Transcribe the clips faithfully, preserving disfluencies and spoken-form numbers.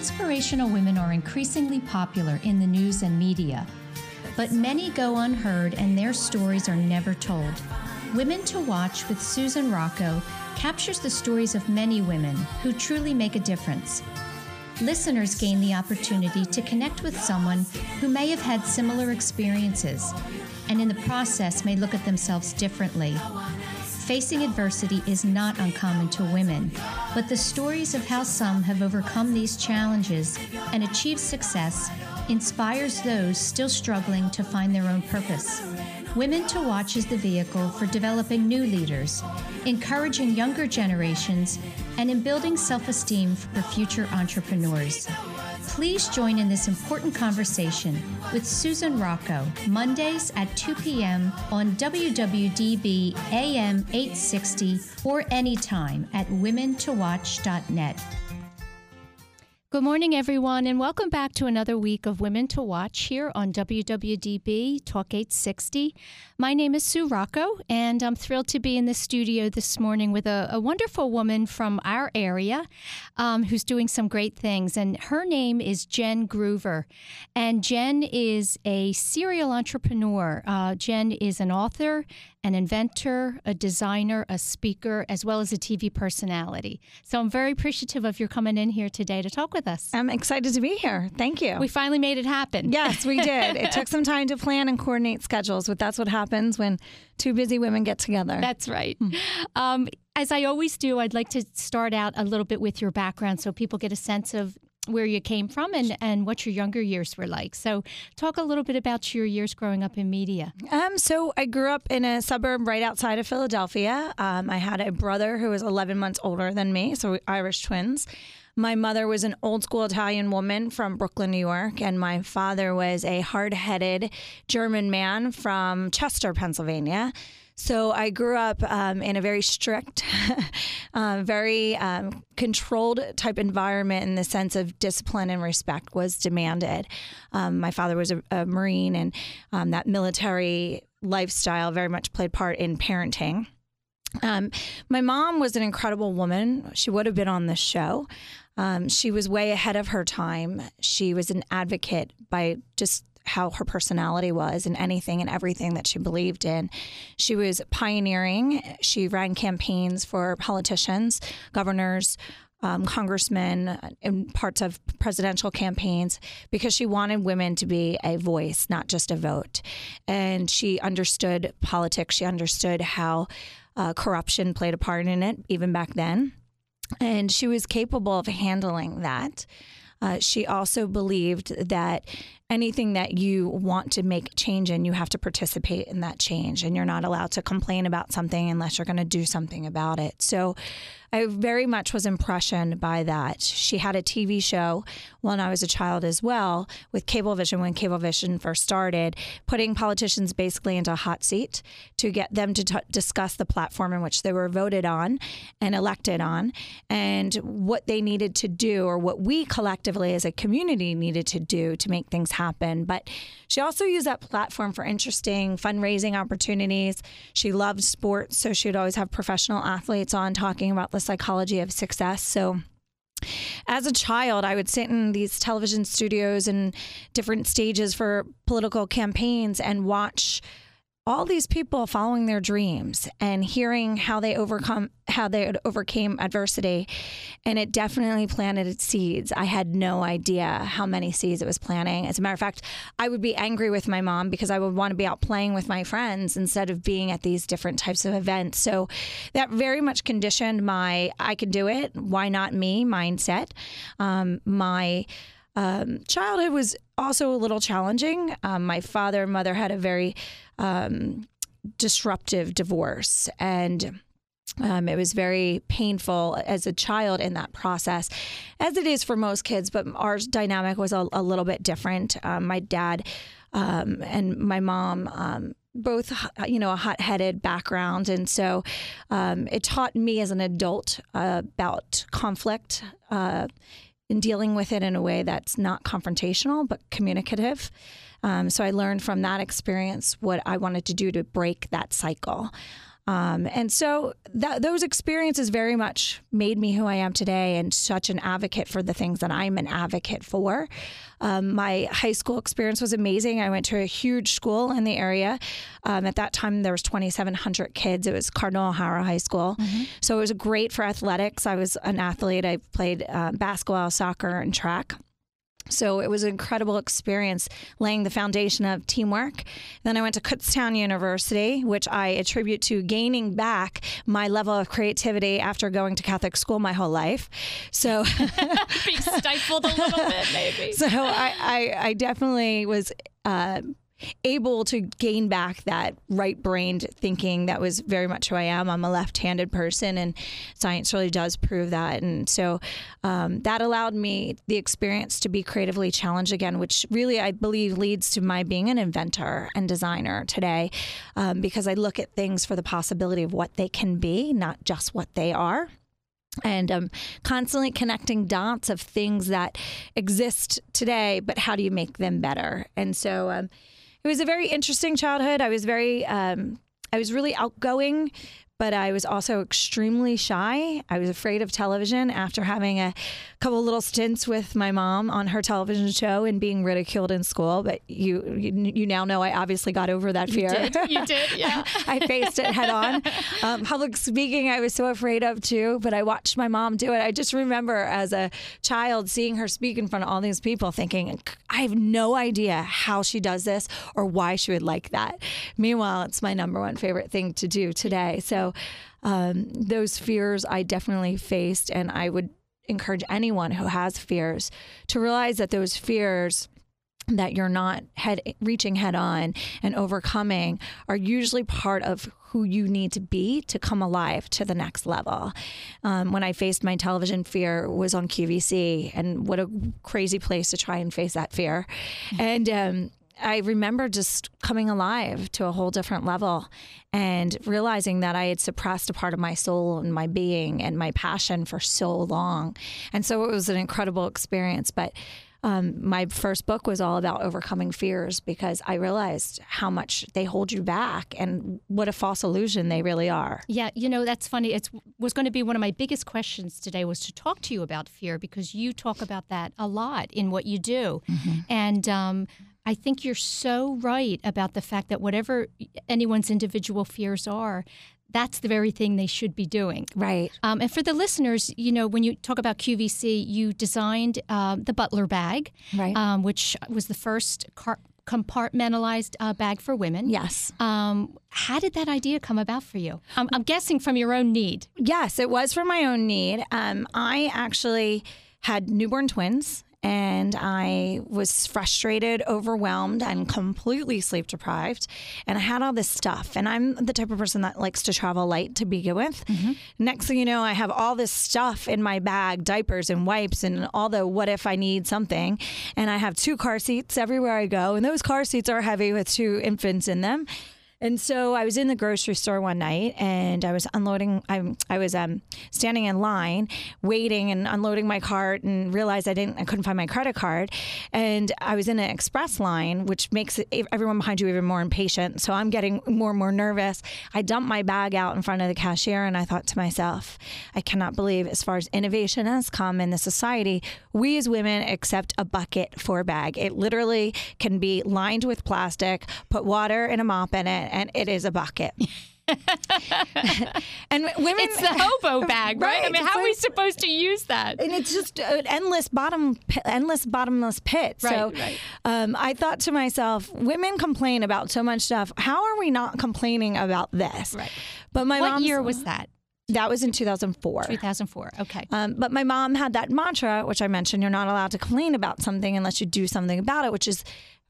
Inspirational women are increasingly popular in the news and media, but many go unheard and their stories are never told. Women to Watch with Susan Rocco captures the stories of many women who truly make a difference. Listeners gain the opportunity to connect with someone who may have had similar experiences and in the process may look at themselves differently. Facing adversity is not uncommon to women, but the stories of how some have overcome these challenges and achieved success inspires those still struggling to find their own purpose. Women to Watch is the vehicle for developing new leaders, encouraging younger generations, and in building self-esteem for future entrepreneurs. Please join in this important conversation with Susan Rocco, Mondays at two p.m. on W W D B A M eight sixty or anytime at women to watch dot net. Good morning, everyone, and welcome back to another week of Women to Watch here on W W D B Talk eight sixty. My name is Sue Rocco, and I'm thrilled to be in the studio this morning with a, a wonderful woman from our area um, who's doing some great things, and her name is Jen Groover. And Jen is a serial entrepreneur. Uh, Jen is an author, an inventor, a designer, a speaker, as well as a T V personality. So I'm very appreciative of your coming in here today to talk with us. I'm excited to be here. Thank you. We finally made it happen. Yes, we did. It took some time to plan and coordinate schedules, but that's what happens when two busy women get together. That's right. Mm. Um, as I always do, I'd like to start out a little bit with your background so people get a sense of where you came from and, and what your younger years were like. So talk a little bit about your years growing up in media. Um, so I grew up in a suburb right outside of Philadelphia. Um, I had a brother who was eleven months older than me, so Irish twins. My mother was an old school Italian woman from Brooklyn, New York, and my father was a hard-headed German man from Chester, Pennsylvania. So I grew up um, in a very strict, uh, very um, controlled type environment in the sense of discipline and respect was demanded. Um, my father was a, a Marine, and um, that military lifestyle very much played part in parenting. Um, my mom was an incredible woman. She would have been on this show. Um, she was way ahead of her time. She was an advocate by just how her personality was and anything and everything that she believed in. She was pioneering. She ran campaigns for politicians, governors, um, congressmen, and parts of presidential campaigns because she wanted women to be a voice, not just a vote. And she understood politics. She understood how uh, corruption played a part in it, even back then. And she was capable of handling that. Uh, she also believed that anything that you want to make change in, you have to participate in that change, and you're not allowed to complain about something unless you're going to do something about it. So I very much was impressioned by that. She had a T V show when I was a child as well with Cablevision, when Cablevision first started, putting politicians basically into a hot seat to get them to t- discuss the platform in which they were voted on and elected on, and what they needed to do, or what we collectively as a community needed to do to make things happen. happen. But she also used that platform for interesting fundraising opportunities. She loved sports, so she would always have professional athletes on talking about the psychology of success. So as a child, I would sit in these television studios and different stages for political campaigns and watch all these people following their dreams and hearing how they overcome, how they overcame adversity. And it definitely planted its seeds. I had no idea how many seeds it was planting. As a matter of fact, I would be angry with my mom because I would want to be out playing with my friends instead of being at these different types of events. So that very much conditioned my, I can do it, why not me mindset. Um, my um, childhood was also a little challenging. Um, my father and mother had a very um, disruptive divorce, and um, it was very painful as a child in that process, as it is for most kids, but our dynamic was a, a little bit different. Um, my dad um, and my mom um, both, you know, a hot-headed background. And so um, it taught me as an adult uh, about conflict, uh and dealing with it in a way that's not confrontational, but communicative. Um, so I learned from that experience what I wanted to do to break that cycle. Um, and so that, those experiences very much made me who I am today and such an advocate for the things that I'm an advocate for. Um, my high school experience was amazing. I went to a huge school in the area. Um, at that time, there was twenty-seven hundred kids. It was Cardinal O'Hara High School. Mm-hmm. So it was great for athletics. I was an athlete. I played uh, basketball, soccer, and track. So it was an incredible experience laying the foundation of teamwork. Then I went to Kutztown University, which I attribute to gaining back my level of creativity after going to Catholic school my whole life. So being stifled a little bit, maybe. So I, I, I definitely was uh, able to gain back that right-brained thinking that was very much who I am. I'm a left-handed person, and science really does prove that. And so um, that allowed me the experience to be creatively challenged again, which really I believe leads to my being an inventor and designer today, um, because I look at things for the possibility of what they can be, not just what they are. And um, constantly connecting dots of things that exist today, but how do you make them better? And so um, it was a very interesting childhood. I was very, um, I was really outgoing, but I was also extremely shy. I was afraid of television after having a couple little stints with my mom on her television show and being ridiculed in school. But you you, you now know I obviously got over that fear. You did, you did, yeah. I faced it head on. Um, public speaking I was so afraid of too, but I watched my mom do it. I just remember as a child seeing her speak in front of all these people thinking, I have no idea how she does this or why she would like that. Meanwhile, it's my number one favorite thing to do today. So Um, those fears I definitely faced, and I would encourage anyone who has fears to realize that those fears that you're not head reaching head on and overcoming are usually part of who you need to be to come alive to the next level. Um, when I faced my television fear, was on Q V C, and what a crazy place to try and face that fear. Mm-hmm. And um, I remember just coming alive to a whole different level and realizing that I had suppressed a part of my soul and my being and my passion for so long. And so it was an incredible experience. But um, my first book was all about overcoming fears, because I realized how much they hold you back and what a false illusion they really are. Yeah, you know, that's funny. It was going to be one of my biggest questions today, was to talk to you about fear, because you talk about that a lot in what you do. Mm-hmm. And um I think you're so right about the fact that whatever anyone's individual fears are, that's the very thing they should be doing. Right. Um, and for the listeners, you know, when you talk about Q V C, you designed uh, the Butler bag, right. um, which was the first car- compartmentalized uh, bag for women. Yes. Um, how did that idea come about for you? I'm, I'm guessing from your own need. Yes, it was from my own need. Um, I actually had newborn twins. And I was frustrated, overwhelmed, and completely sleep deprived. And I had all this stuff. And I'm the type of person that likes to travel light to begin with. Mm-hmm. Next thing you know, I have all this stuff in my bag, diapers and wipes and all the what if I need something. And I have two car seats everywhere I go. And those car seats are heavy with two infants in them. And so I was in the grocery store one night, and I was unloading. I, I was um, standing in line, waiting and unloading my cart, and realized I didn't. I couldn't find my credit card, and I was in an express line, which makes it, everyone behind you even more impatient. So I'm getting more and more nervous. I dumped my bag out in front of the cashier, and I thought to myself, I cannot believe, as far as innovation has come in the society, we as women accept a bucket for a bag. It literally can be lined with plastic, put water and a mop in it, and it is a bucket. And women, it's the hobo bag, right? right? I mean, how are we supposed to use that? And it's just an endless bottom, endless bottomless pit. Right, so right. Um, I thought to myself, women complain about so much stuff. How are we not complaining about this? Right. But my what mom's, year was that? That was in two thousand four. two thousand four, okay. Um, but my mom had that mantra, which I mentioned, you're not allowed to complain about something unless you do something about it, which is,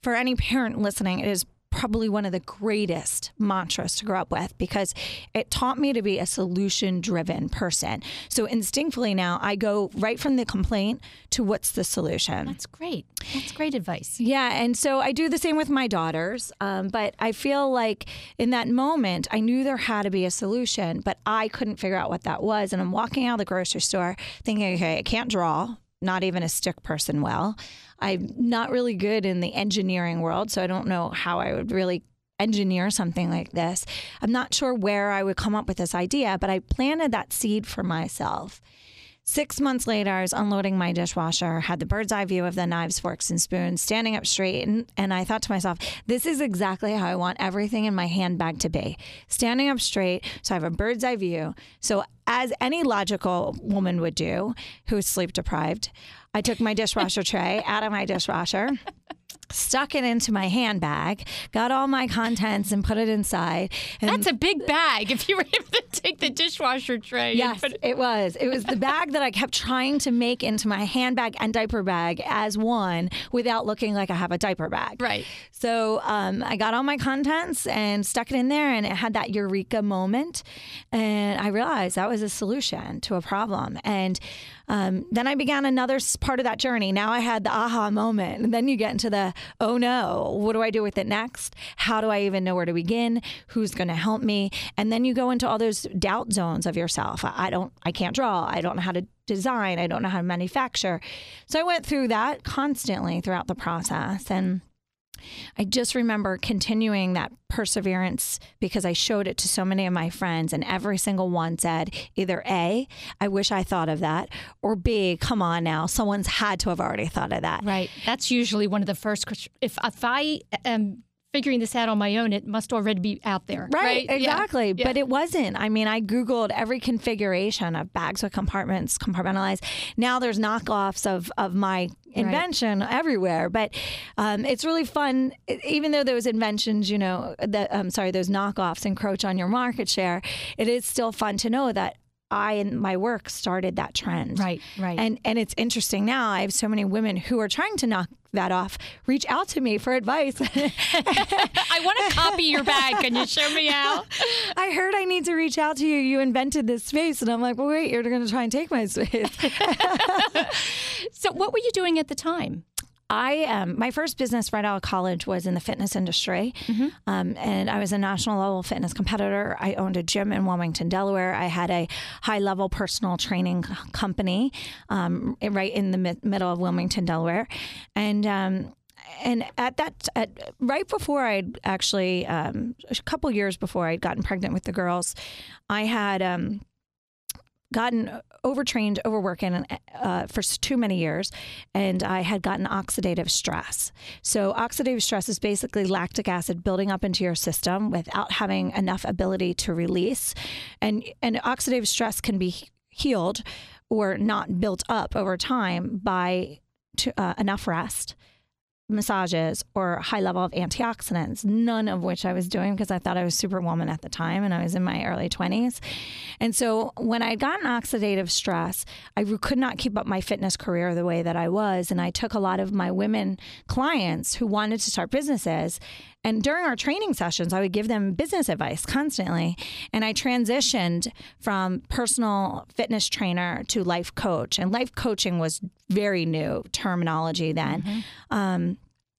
for any parent listening, it is probably one of the greatest mantras to grow up with, because it taught me to be a solution-driven person. So instinctively now, I go right from the complaint to what's the solution. That's great. That's great advice. Yeah, and so I do the same with my daughters, um, but I feel like in that moment, I knew there had to be a solution, but I couldn't figure out what that was. And I'm walking out of the grocery store thinking, okay, I can't draw, not even a stick person well. I'm not really good in the engineering world, so I don't know how I would really engineer something like this. I'm not sure where I would come up with this idea, but I planted that seed for myself. Six months later, I was unloading my dishwasher, had the bird's eye view of the knives, forks, and spoons, standing up straight, and, and I thought to myself, this is exactly how I want everything in my handbag to be. Standing up straight, so I have a bird's eye view. So as any logical woman would do who's sleep deprived, I took my dishwasher tray out of my dishwasher, stuck it into my handbag, got all my contents and put it inside. And that's a big bag if you were able to take the dishwasher tray. Yes, it-, it was. It was the bag that I kept trying to make into my handbag and diaper bag as one without looking like I have a diaper bag. Right. So um, I got all my contents and stuck it in there, and it had that eureka moment. And I realized that was a solution to a problem. And um, then I began another part of that journey. Now I had the aha moment. And then you get into the, oh no, what do I do with it next? How do I even know where to begin? Who's going to help me? And then you go into all those doubt zones of yourself. I don't, I can't draw. I don't know how to design. I don't know how to manufacture. So I went through that constantly throughout the process. And I just remember continuing that perseverance because I showed it to so many of my friends, and every single one said either A, I wish I thought of that, or B, come on now, someone's had to have already thought of that. Right. That's usually one of the first questions. If, if I am figuring this out on my own, it must already be out there. Right, right? Exactly. Yeah. But yeah. It wasn't. I mean, I Googled every configuration of bags with compartments, compartmentalized. Now there's knockoffs of, of my invention right. everywhere. But um, it's really fun, even though those inventions, you know, that, I'm sorry, those knockoffs encroach on your market share, it is still fun to know that I and my work started that trend. Right, right. And and it's interesting now. I have so many women who are trying to knock that off, reach out to me for advice. I want to copy your bag. Can you show me how? I heard I need to reach out to you. You invented this space. And I'm like, well, wait, you're going to try and take my space. So what were you doing at the time? I um, my first business right out of college was in the fitness industry, mm-hmm. um, and I was a national level fitness competitor. I owned a gym in Wilmington, Delaware. I had a high level personal training company um, right in the mi- middle of Wilmington, Delaware, and. Um, And at that, at, right before I'd actually, um, a couple years before I'd gotten pregnant with the girls, I had um, gotten overtrained, overworked uh, for too many years, and I had gotten oxidative stress. So oxidative stress is basically lactic acid building up into your system without having enough ability to release. And, and oxidative stress can be healed or not built up over time by to, uh, enough rest, massages, or high level of antioxidants, none of which I was doing because I thought I was superwoman at the time, and I was in my early twenties. And so when I got an oxidative stress, I could not keep up my fitness career the way that I was. And I took a lot of my women clients who wanted to start businesses. And during our training sessions, I would give them business advice constantly. And I transitioned from personal fitness trainer to life coach. And life coaching was very new terminology then. Mm-hmm. Um,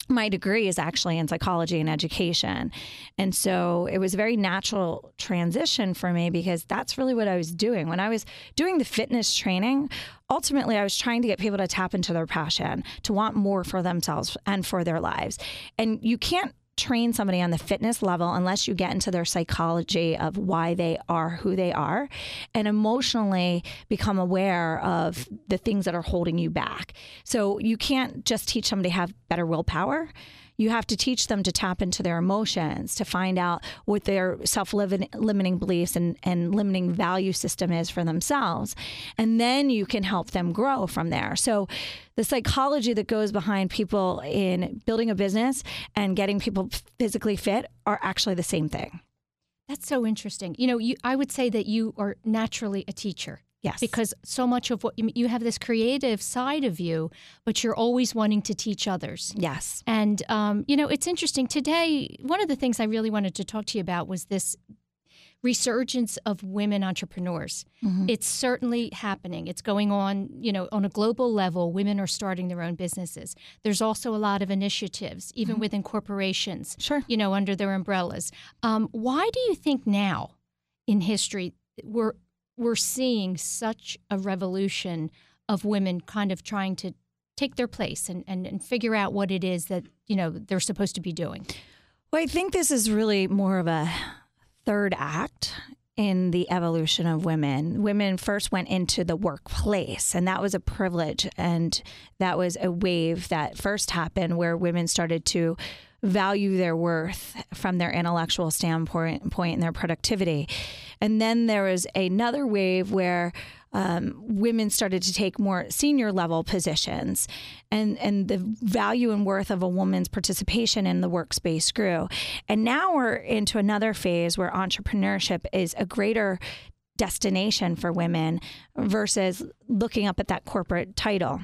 my degree is actually in psychology and education. And so it was a very natural transition for me because that's really what I was doing. When I was doing the fitness training, ultimately, I was trying to get people to tap into their passion, to want more for themselves and for their lives. And you can't train somebody on the fitness level unless you get into their psychology of why they are who they are and emotionally become aware of the things that are holding you back. So you can't just teach somebody to have better willpower. You have to teach them to tap into their emotions, to find out what their self-limiting beliefs and, and limiting value system is for themselves. And then you can help them grow from there. So the psychology that goes behind people in building a business and getting people physically fit are actually the same thing. That's so interesting. You know, you, I would say that you are naturally a teacher. Yes. Because so much of what you have this creative side of you, but you're always wanting to teach others. Yes. And, um, you know, it's interesting. Today, one of the things I really wanted to talk to you about was this resurgence of women entrepreneurs. Mm-hmm. It's certainly happening. It's going on, you know, on a global level. Women are starting their own businesses. There's also a lot of initiatives, even mm-hmm. within corporations, sure. you know, under their umbrellas. Um, why do you think now in history we're we're seeing such a revolution of women kind of trying to take their place and, and, and figure out what it is that, you know, they're supposed to be doing? Well, I think this is really more of a third act in the evolution of women. Women first went into the workplace, and that was a privilege. And that was a wave that first happened where women started to value their worth from their intellectual standpoint and their productivity. And then there was another wave where um, women started to take more senior level positions, and, and the value and worth of a woman's participation in the workspace grew. And now we're into another phase where entrepreneurship is a greater destination for women versus looking up at that corporate title.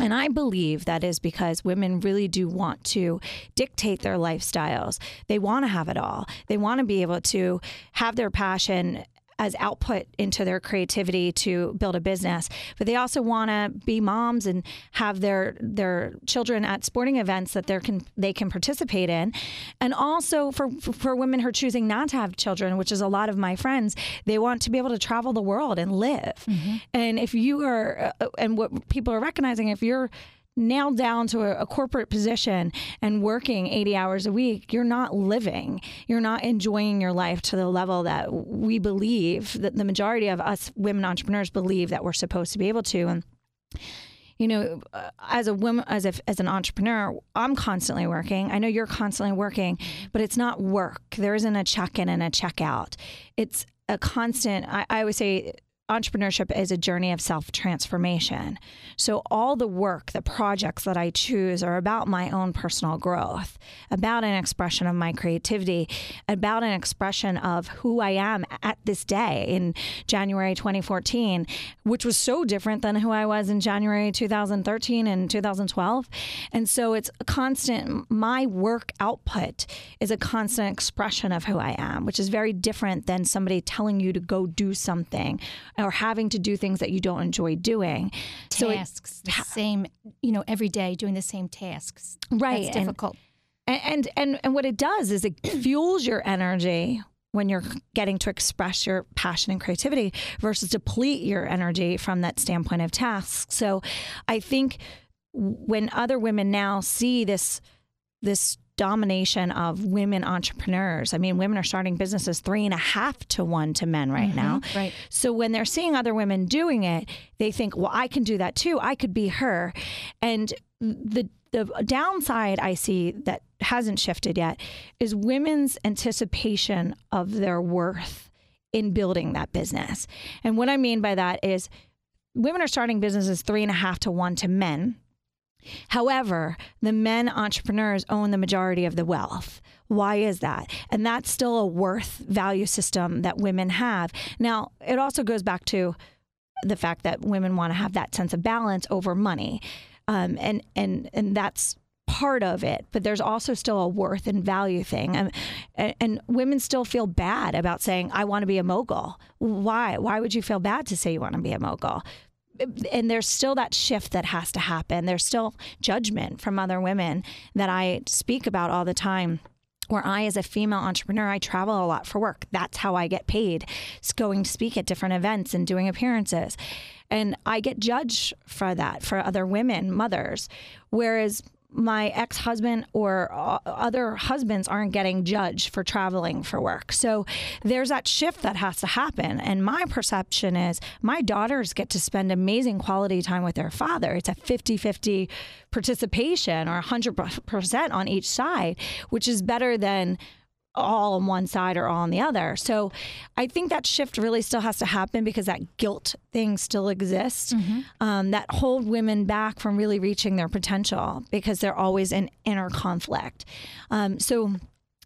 And I believe that is because women really do want to dictate their lifestyles. They want to have it all. They want to be able to have their passion as output into their creativity to build a business. But they also want to be moms and have their their children at sporting events that they can they can participate in. And also for, for women who are choosing not to have children, which is a lot of my friends, they want to be able to travel the world and live. Mm-hmm. And if you are, and what people are recognizing, if you're nailed down to a, a corporate position and working eighty hours a week, you're not living. You're not enjoying your life to the level that we believe, that the majority of us women entrepreneurs believe that we're supposed to be able to. And, you know, as a woman, as a, as an entrepreneur, I'm constantly working. I know you're constantly working, but it's not work. There isn't a check-in and a check-out. It's a constant, I, I would say, entrepreneurship is a journey of self-transformation. So all the work, the projects that I choose are about my own personal growth, about an expression of my creativity, about an expression of who I am at this day in January twenty fourteen, which was so different than who I was in January two thousand thirteen and two thousand twelve. And so it's a constant, my work output is a constant expression of who I am, which is very different than somebody telling you to go do something or having to do things that you don't enjoy doing. Tasks, so it, the ha- same, you know, every day doing the same tasks. Right. That's difficult. And, and, and, and what it does is it fuels your energy when you're getting to express your passion and creativity versus deplete your energy from that standpoint of tasks. So I think when other women now see this, this domination of women entrepreneurs. I mean, women are starting businesses three and a half to one to men right mm-hmm, now. Right. So when they're seeing other women doing it, they think, well, I can do that too. I could be her. And the the downside I see that hasn't shifted yet is women's anticipation of their worth in building that business. And what I mean by that is women are starting businesses three and a half to one to men. However, the men entrepreneurs own the majority of the wealth. Why is that? And that's still a worth value system that women have. Now, it also goes back to the fact that women want to have that sense of balance over money. Um, and, and, and that's part of it, but there's also still a worth and value thing. And, and women still feel bad about saying, I want to be a mogul. Why? Why would you feel bad to say you want to be a mogul? And there's still that shift that has to happen. There's still judgment from other women that I speak about all the time, where I, as a female entrepreneur, I travel a lot for work. That's how I get paid. It's going to speak at different events and doing appearances. And I get judged for that, for other women, mothers, whereas my ex-husband or other husbands aren't getting judged for traveling for work. So there's that shift that has to happen. And my perception is my daughters get to spend amazing quality time with their father. It's a fifty-fifty participation or one hundred percent on each side, which is better than all on one side or all on the other. So I think that shift really still has to happen because that guilt thing still exists, mm-hmm. um, that hold women back from really reaching their potential because they're always in inner conflict. Um, so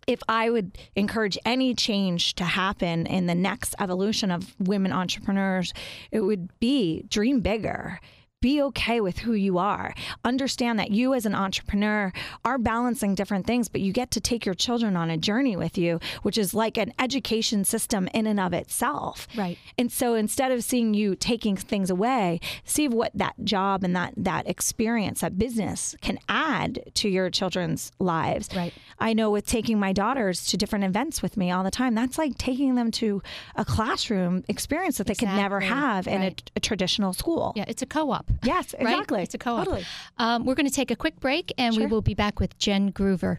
if I would encourage any change to happen in the next evolution of women entrepreneurs, it would be dream bigger. Be okay with who you are. Understand that you as an entrepreneur are balancing different things, but you get to take your children on a journey with you, which is like an education system in and of itself. Right. And so instead of seeing you taking things away, see what that job and that, that experience, that business can add to your children's lives. Right. I know with taking my daughters to different events with me all the time, that's like taking them to a classroom experience that they exactly. could never have in right. a, a traditional school. Yeah, it's a co-op. Yes, exactly. Right? It's a co-op. Totally. Um, we're going to take a quick break, and sure. we will be back with Jen Groover.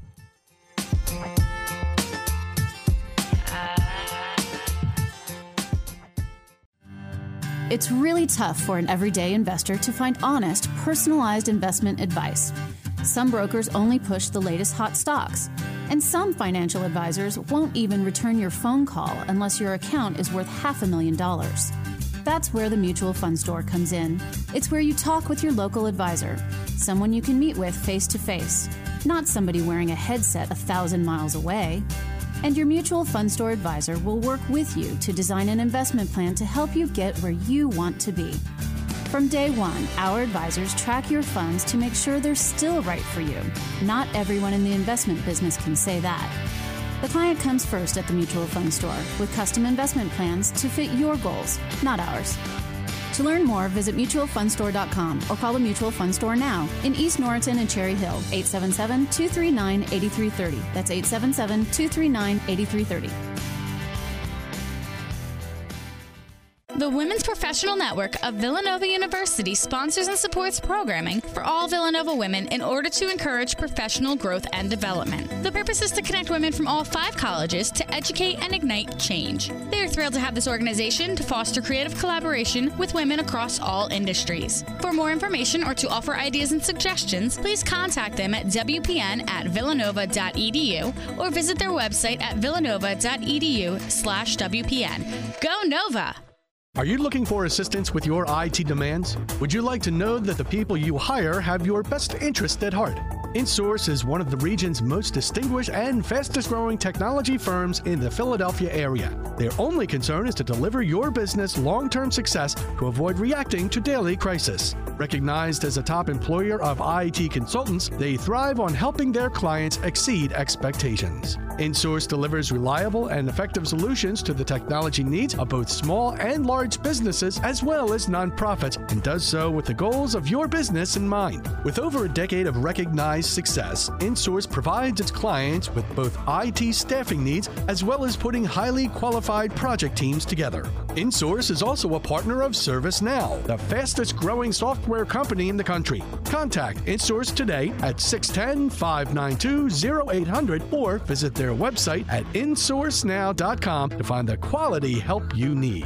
It's really tough for an everyday investor to find honest, personalized investment advice. Some brokers only push the latest hot stocks, and some financial advisors won't even return your phone call unless your account is worth half a million dollars. That's where the Mutual Fund Store comes in. It's where you talk with your local advisor, someone you can meet with face-to-face, not somebody wearing a headset a thousand miles away. And your Mutual Fund Store advisor will work with you to design an investment plan to help you get where you want to be. From day one, our advisors track your funds to make sure they're still right for you. Not everyone in the investment business can say that. The client comes first at the Mutual Fund Store with custom investment plans to fit your goals, not ours. To learn more, visit mutual fund store dot com or call the Mutual Fund Store now in East Norriton and Cherry Hill, eight seven seven, two three nine, eight three three zero. That's eight seven seven, two three nine, eight three three zero. The Women's Professional Network of Villanova University sponsors and supports programming for all Villanova women in order to encourage professional growth and development. The purpose is to connect women from all five colleges to educate and ignite change. They are thrilled to have this organization to foster creative collaboration with women across all industries. For more information or to offer ideas and suggestions, please contact them at w p n at villanova dot e d u or visit their website at villanova dot e d u slash w p n. Go Nova! Are you looking for assistance with your I T demands? Would you like to know that the people you hire have your best interest at heart? InSource is one of the region's most distinguished and fastest-growing technology firms in the Philadelphia area. Their only concern is to deliver your business long-term success to avoid reacting to daily crisis. Recognized as a top employer of I T consultants, they thrive on helping their clients exceed expectations. InSource delivers reliable and effective solutions to the technology needs of both small and large businesses as well as nonprofits, and does so with the goals of your business in mind. With over a decade of recognized success, InSource provides its clients with both I T staffing needs as well as putting highly qualified project teams together. InSource is also a partner of ServiceNow, the fastest growing software company in the country. Contact InSource today at six one zero, five nine two, zero eight zero zero or visit their website at in source now dot com to find the quality help you need.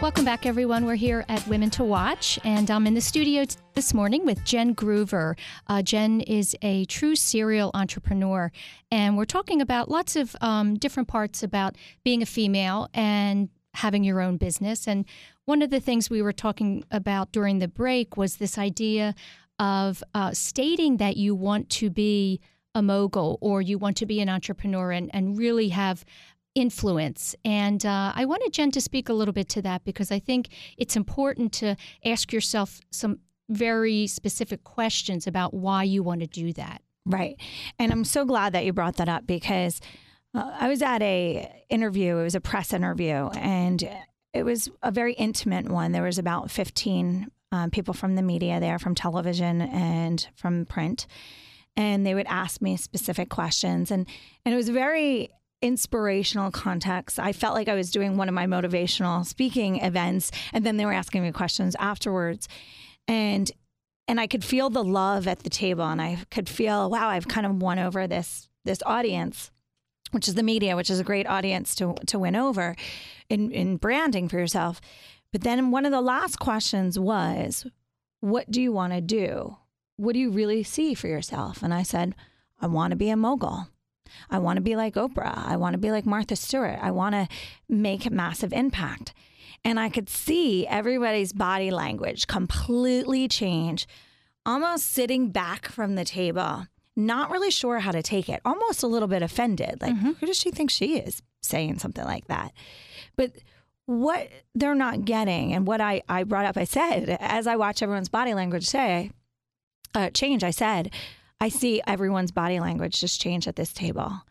Welcome back, everyone. We're here at Women to Watch, and I'm in the studio t- this morning with Jen Groover. Uh, Jen is a true serial entrepreneur, and we're talking about lots of um, different parts about being a female and having your own business. And one of the things we were talking about during the break was this idea of uh, stating that you want to be a mogul or you want to be an entrepreneur and, and really have influence. And uh, I wanted Jen to speak a little bit to that because I think it's important to ask yourself some very specific questions about why you want to do that. Right. And I'm so glad that you brought that up because uh, I was at a interview, it was a press interview, and it was a very intimate one. There was about fifteen um, people from the media there, from television and from print, and they would ask me specific questions. And, and it was very inspirational context. I felt like I was doing one of my motivational speaking events, and then they were asking me questions afterwards. And and I could feel the love at the table, and I could feel, wow, I've kind of won over this this audience, which is the media, which is a great audience to to win over in, in branding for yourself. But then one of the last questions was, what do you want to do? What do you really see for yourself? And I said, I want to be a mogul. I want to be like Oprah. I want to be like Martha Stewart. I want to make a massive impact. And I could see everybody's body language completely change, almost sitting back from the table, not really sure how to take it, almost a little bit offended. Like, mm-hmm. who does she think she is saying something like that? But what they're not getting, and what I, I brought up, I said, as I watch everyone's body language say, uh, change, I said, I see everyone's body language just change at this table.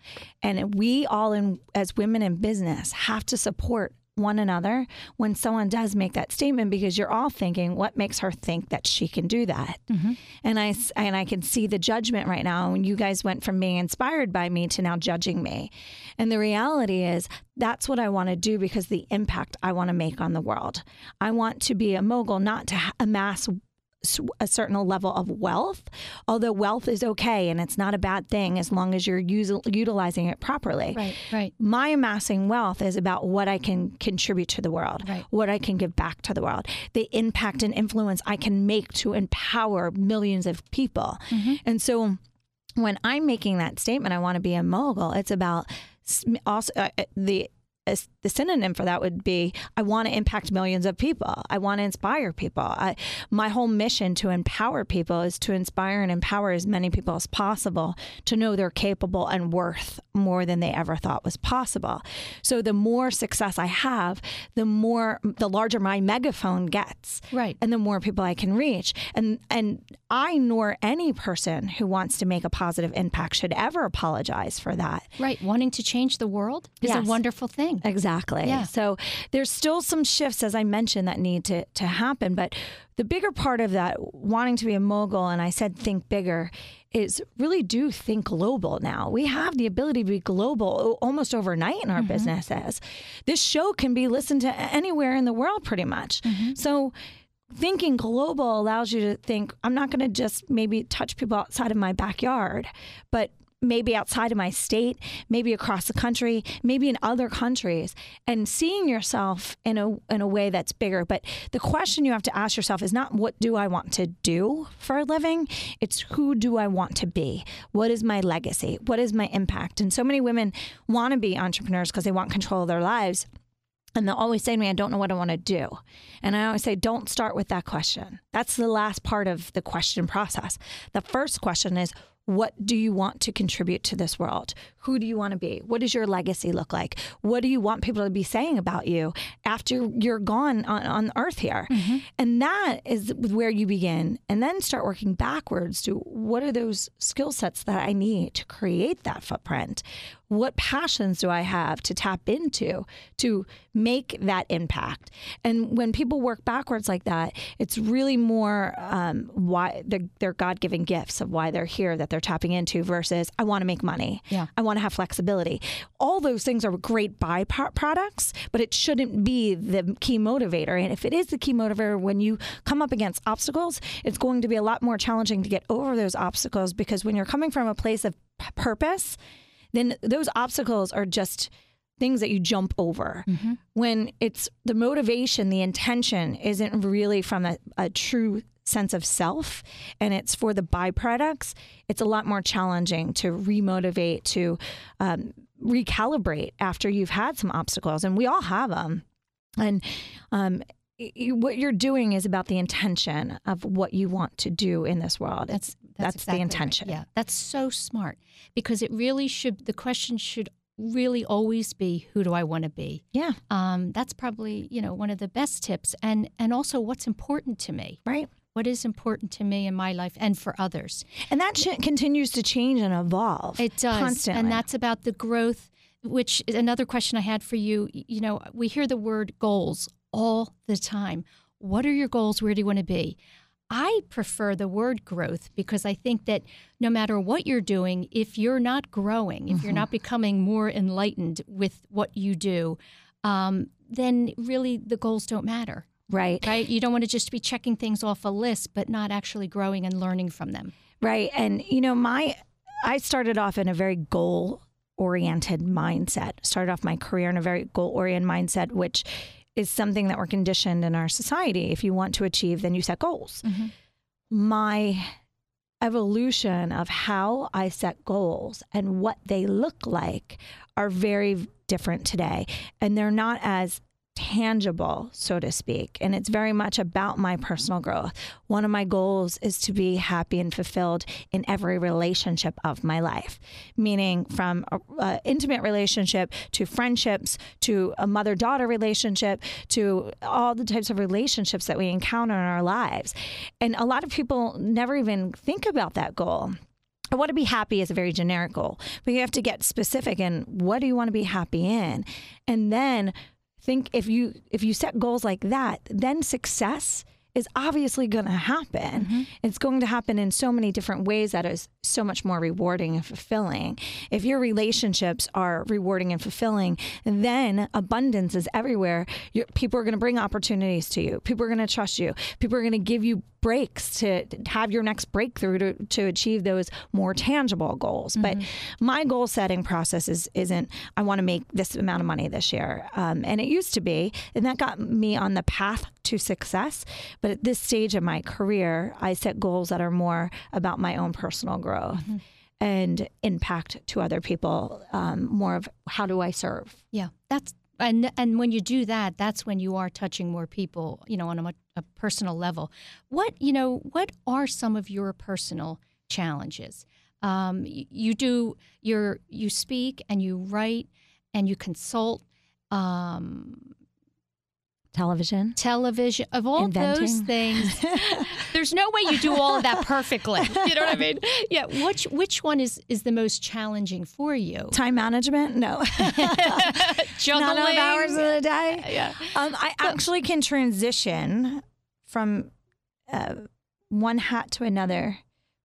And we all, in, as women in business, have to support one another when someone does make that statement, because you're all thinking, what makes her think that she can do that? Mm-hmm. And I and I can see the judgment right now. And you guys went from being inspired by me to now judging me. And the reality is, that's what I want to do, because the impact I want to make on the world. I want to be a mogul, not to amass a certain level of wealth, although wealth is okay and it's not a bad thing as long as you're using, utilizing it properly. Right, right. My amassing wealth is about what I can contribute to the world, right. what I can give back to the world, the impact and influence I can make to empower millions of people. Mm-hmm. And so when I'm making that statement, I want to be a mogul, it's about also uh, the the synonym for that would be, I want to impact millions of people. I want to inspire people. I, my whole mission to empower people is to inspire and empower as many people as possible to know they're capable and worth more than they ever thought was possible. So the more success I have, the more, the larger my megaphone gets. Right. And the more people I can reach. And, and I nor any person who wants to make a positive impact should ever apologize for that. Right. Wanting to change the world is yes. a wonderful thing. Exactly. Yeah. So there's still some shifts, as I mentioned, that need to, to happen. But the bigger part of that, wanting to be a mogul, and I said think bigger, is really do think global now. We have the ability to be global almost overnight in our mm-hmm. businesses. This show can be listened to anywhere in the world pretty much. Mm-hmm. So thinking global allows you to think, I'm not going to just maybe touch people outside of my backyard, but maybe outside of my state, maybe across the country, maybe in other countries, and seeing yourself in a in a way that's bigger. But the question you have to ask yourself is not what do I want to do for a living? It's who do I want to be? What is my legacy? What is my impact? And so many women want to be entrepreneurs because they want control of their lives. And they'll always say to me, I don't know what I want to do. And I always say, don't start with that question. That's the last part of the question process. The first question is, what do you want to contribute to this world? Who do you want to be? What does your legacy look like? What do you want people to be saying about you after you're gone on, on earth here? Mm-hmm. And that is where you begin, and then start working backwards to what are those skill sets that I need to create that footprint? What passions do I have to tap into to make that impact? And when people work backwards like that, it's really more um, why their, their God-given gifts of why they're here that they're tapping into versus I want to make money. Yeah. I want to have flexibility. All those things are great byproducts, but it shouldn't be the key motivator. And if it is the key motivator, when you come up against obstacles, it's going to be a lot more challenging to get over those obstacles, because when you're coming from a place of purpose, then those obstacles are just things that you jump over. Mm-hmm. When it's the motivation, the intention isn't really from a, a true sense of self, and it's for the byproducts, it's a lot more challenging to remotivate, to um, recalibrate after you've had some obstacles. And we all have them. And um, you, what you're doing is about the intention of what you want to do in this world. It's That's, that's exactly the intention. Right. Yeah, that's so smart, because it really should, the question should really always be, who do I want to be? Yeah. Um, that's probably, you know, one of the best tips. And, and also what's important to me. Right. What is important to me in my life and for others. And that sh- continues to change and evolve. It does. Constantly. And that's about the growth, which is another question I had for you. You know, we hear the word goals all the time. What are your goals? Where do you want to be? I prefer the word growth, because I think that no matter what you're doing, if you're not growing, if mm-hmm. you're not becoming more enlightened with what you do, um, then really the goals don't matter. Right. Right. You don't want to just be checking things off a list, but not actually growing and learning from them. Right. And, you know, my I started off in a very goal-oriented mindset, started off my career in a very goal-oriented mindset, which is something that we're conditioned in our society. If you want to achieve, then you set goals. Mm-hmm. My evolution of how I set goals and what they look like are very different today. And they're not as tangible, so to speak. And it's very much about my personal growth. One of my goals is to be happy and fulfilled in every relationship of my life, meaning from an intimate relationship to friendships, to a mother-daughter relationship, to all the types of relationships that we encounter in our lives. And a lot of people never even think about that goal. I want to be happy is a very generic goal, but you have to get specific in what do you want to be happy in? And then think if you if you set goals like that, then success is obviously going to happen. Mm-hmm. It's going to happen in so many different ways that is so much more rewarding and fulfilling. If your relationships are rewarding and fulfilling, then abundance is everywhere. Your, people are going to bring opportunities to you. People are going to trust you. People are going to give you breaks to have your next breakthrough to, to achieve those more tangible goals. Mm-hmm. But my goal setting process is, isn't, I want to make this amount of money this year. Um, and it used to be, and that got me on the path to success. But at this stage of my career, I set goals that are more about my own personal growth mm-hmm. and impact to other people, um, more of how do I serve? Yeah, that's and and when you do that, that's when you are touching more people, you know, on a, a personal level. What, you know, what are some of your personal challenges? Um, you, you do your you speak and you write and you consult. Um, Television. Television. Of all Inventing. Those things, there's no way you do all of that perfectly. You know what I mean? Yeah. Which which one is, is the most challenging for you? Time management? No. Juggling. Not enough hours of the day? Yeah. Um, I so, actually can transition from uh, one hat to another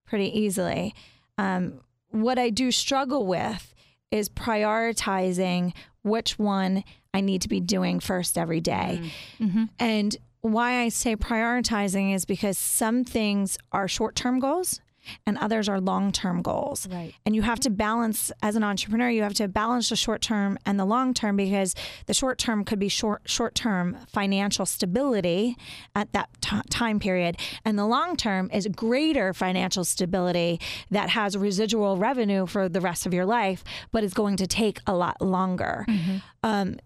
pretty easily. Um, what I do struggle with is prioritizing which one I need to be doing first every day. Mm-hmm. And why I say prioritizing is because some things are short-term goals and others are long-term goals. Right. And you have to balance, as an entrepreneur, you have to balance the short-term and the long-term, because the short-term could be short, short-term financial stability at that t- time period. And the long-term is greater financial stability that has residual revenue for the rest of your life, but it's going to take a lot longer. Mm-hmm. Um,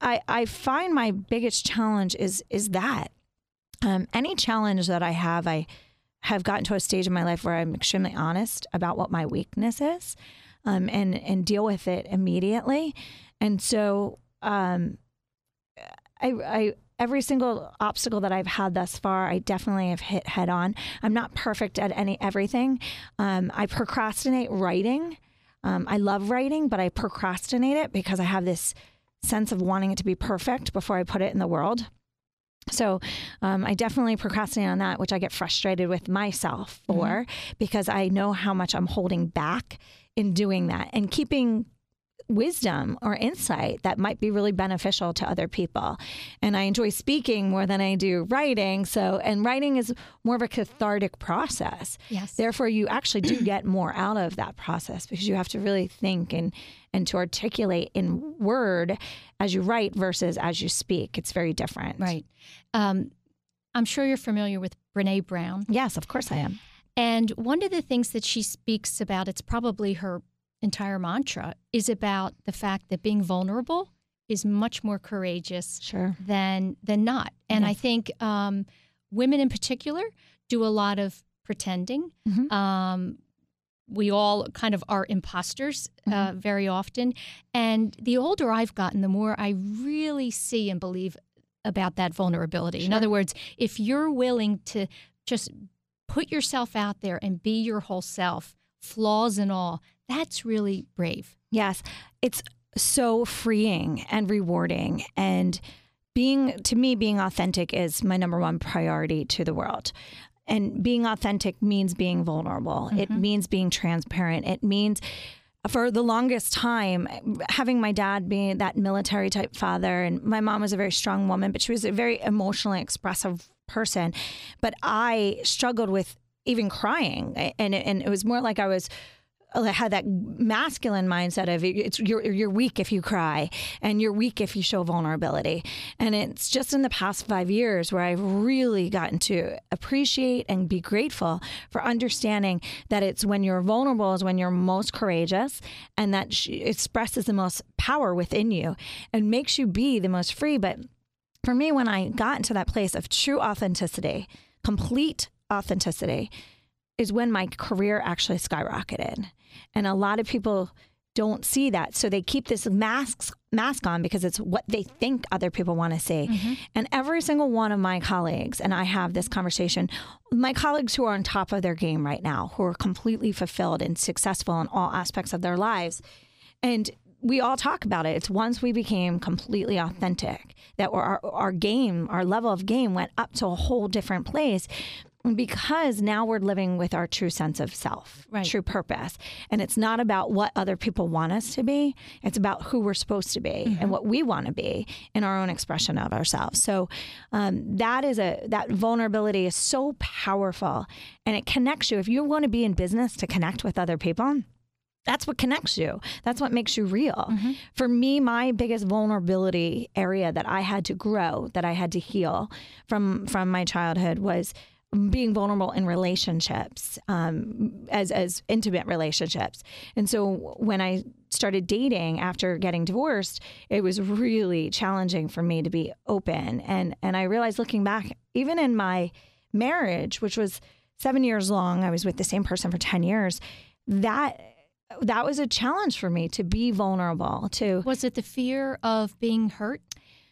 I, I find my biggest challenge is is that um, any challenge that I have, I have gotten to a stage in my life where I'm extremely honest about what my weakness is, um, and and deal with it immediately. And so um, I, I every single obstacle that I've had thus far, I definitely have hit head on. I'm not perfect at any everything. Um, I procrastinate writing. Um, I love writing, but I procrastinate it because I have this sense of wanting it to be perfect before I put it in the world. So um, I definitely procrastinate on that, which I get frustrated with myself for, mm-hmm. because I know how much I'm holding back in doing that and keeping wisdom or insight that might be really beneficial to other people. And I enjoy speaking more than I do writing. So, and writing is more of a cathartic process. Yes. Therefore, you actually do get more out of that process because you have to really think and and to articulate in word as you write versus as you speak. It's very different. Right. Um, I'm sure you're familiar with Brene Brown. Yes, of course I am. And one of the things that she speaks about, it's probably her entire mantra, is about the fact that being vulnerable is much more courageous sure. than than not. And mm-hmm. I think um, women in particular do a lot of pretending. Mm-hmm. Um, we all kind of are imposters mm-hmm. uh, very often. And the older I've gotten, the more I really see and believe about that vulnerability. Sure. In other words, if you're willing to just put yourself out there and be your whole self, flaws and all, that's really brave. Yes. It's so freeing and rewarding. And being, to me, being authentic is my number one priority to the world. And being authentic means being vulnerable. Mm-hmm. It means being transparent. It means, for the longest time, having my dad be that military type father, and my mom was a very strong woman, but she was a very emotionally expressive person. But I struggled with even crying. And, and it was more like I was had that masculine mindset of it's you're you're weak if you cry and you're weak if you show vulnerability. And it's just in the past five years where I've really gotten to appreciate and be grateful for understanding that it's when you're vulnerable is when you're most courageous, and that expresses the most power within you and makes you be the most free. But for me, when I got into that place of true authenticity, complete authenticity, is when my career actually skyrocketed. And a lot of people don't see that. So they keep this mask, mask on because it's what they think other people want to see. Mm-hmm. And every single one of my colleagues, and I have this conversation, my colleagues who are on top of their game right now, who are completely fulfilled and successful in all aspects of their lives. And we all talk about it. It's once we became completely authentic that our, our game, our level of game went up to a whole different place. Because now we're living with our true sense of self, right. True purpose. And it's not about what other people want us to be. It's about who we're supposed to be mm-hmm. and what we want to be in our own expression of ourselves. So um, that is a that vulnerability is so powerful, and it connects you. If you want to be in business to connect with other people, that's what connects you. That's what makes you real. Mm-hmm. For me, my biggest vulnerability area that I had to grow, that I had to heal from from my childhood was being vulnerable in relationships, um, as as intimate relationships. And so when I started dating after getting divorced, it was really challenging for me to be open. And, and I realized looking back, even in my marriage, which was seven years long, I was with the same person for ten years, that that was a challenge for me to be vulnerable. To Was it the fear of being hurt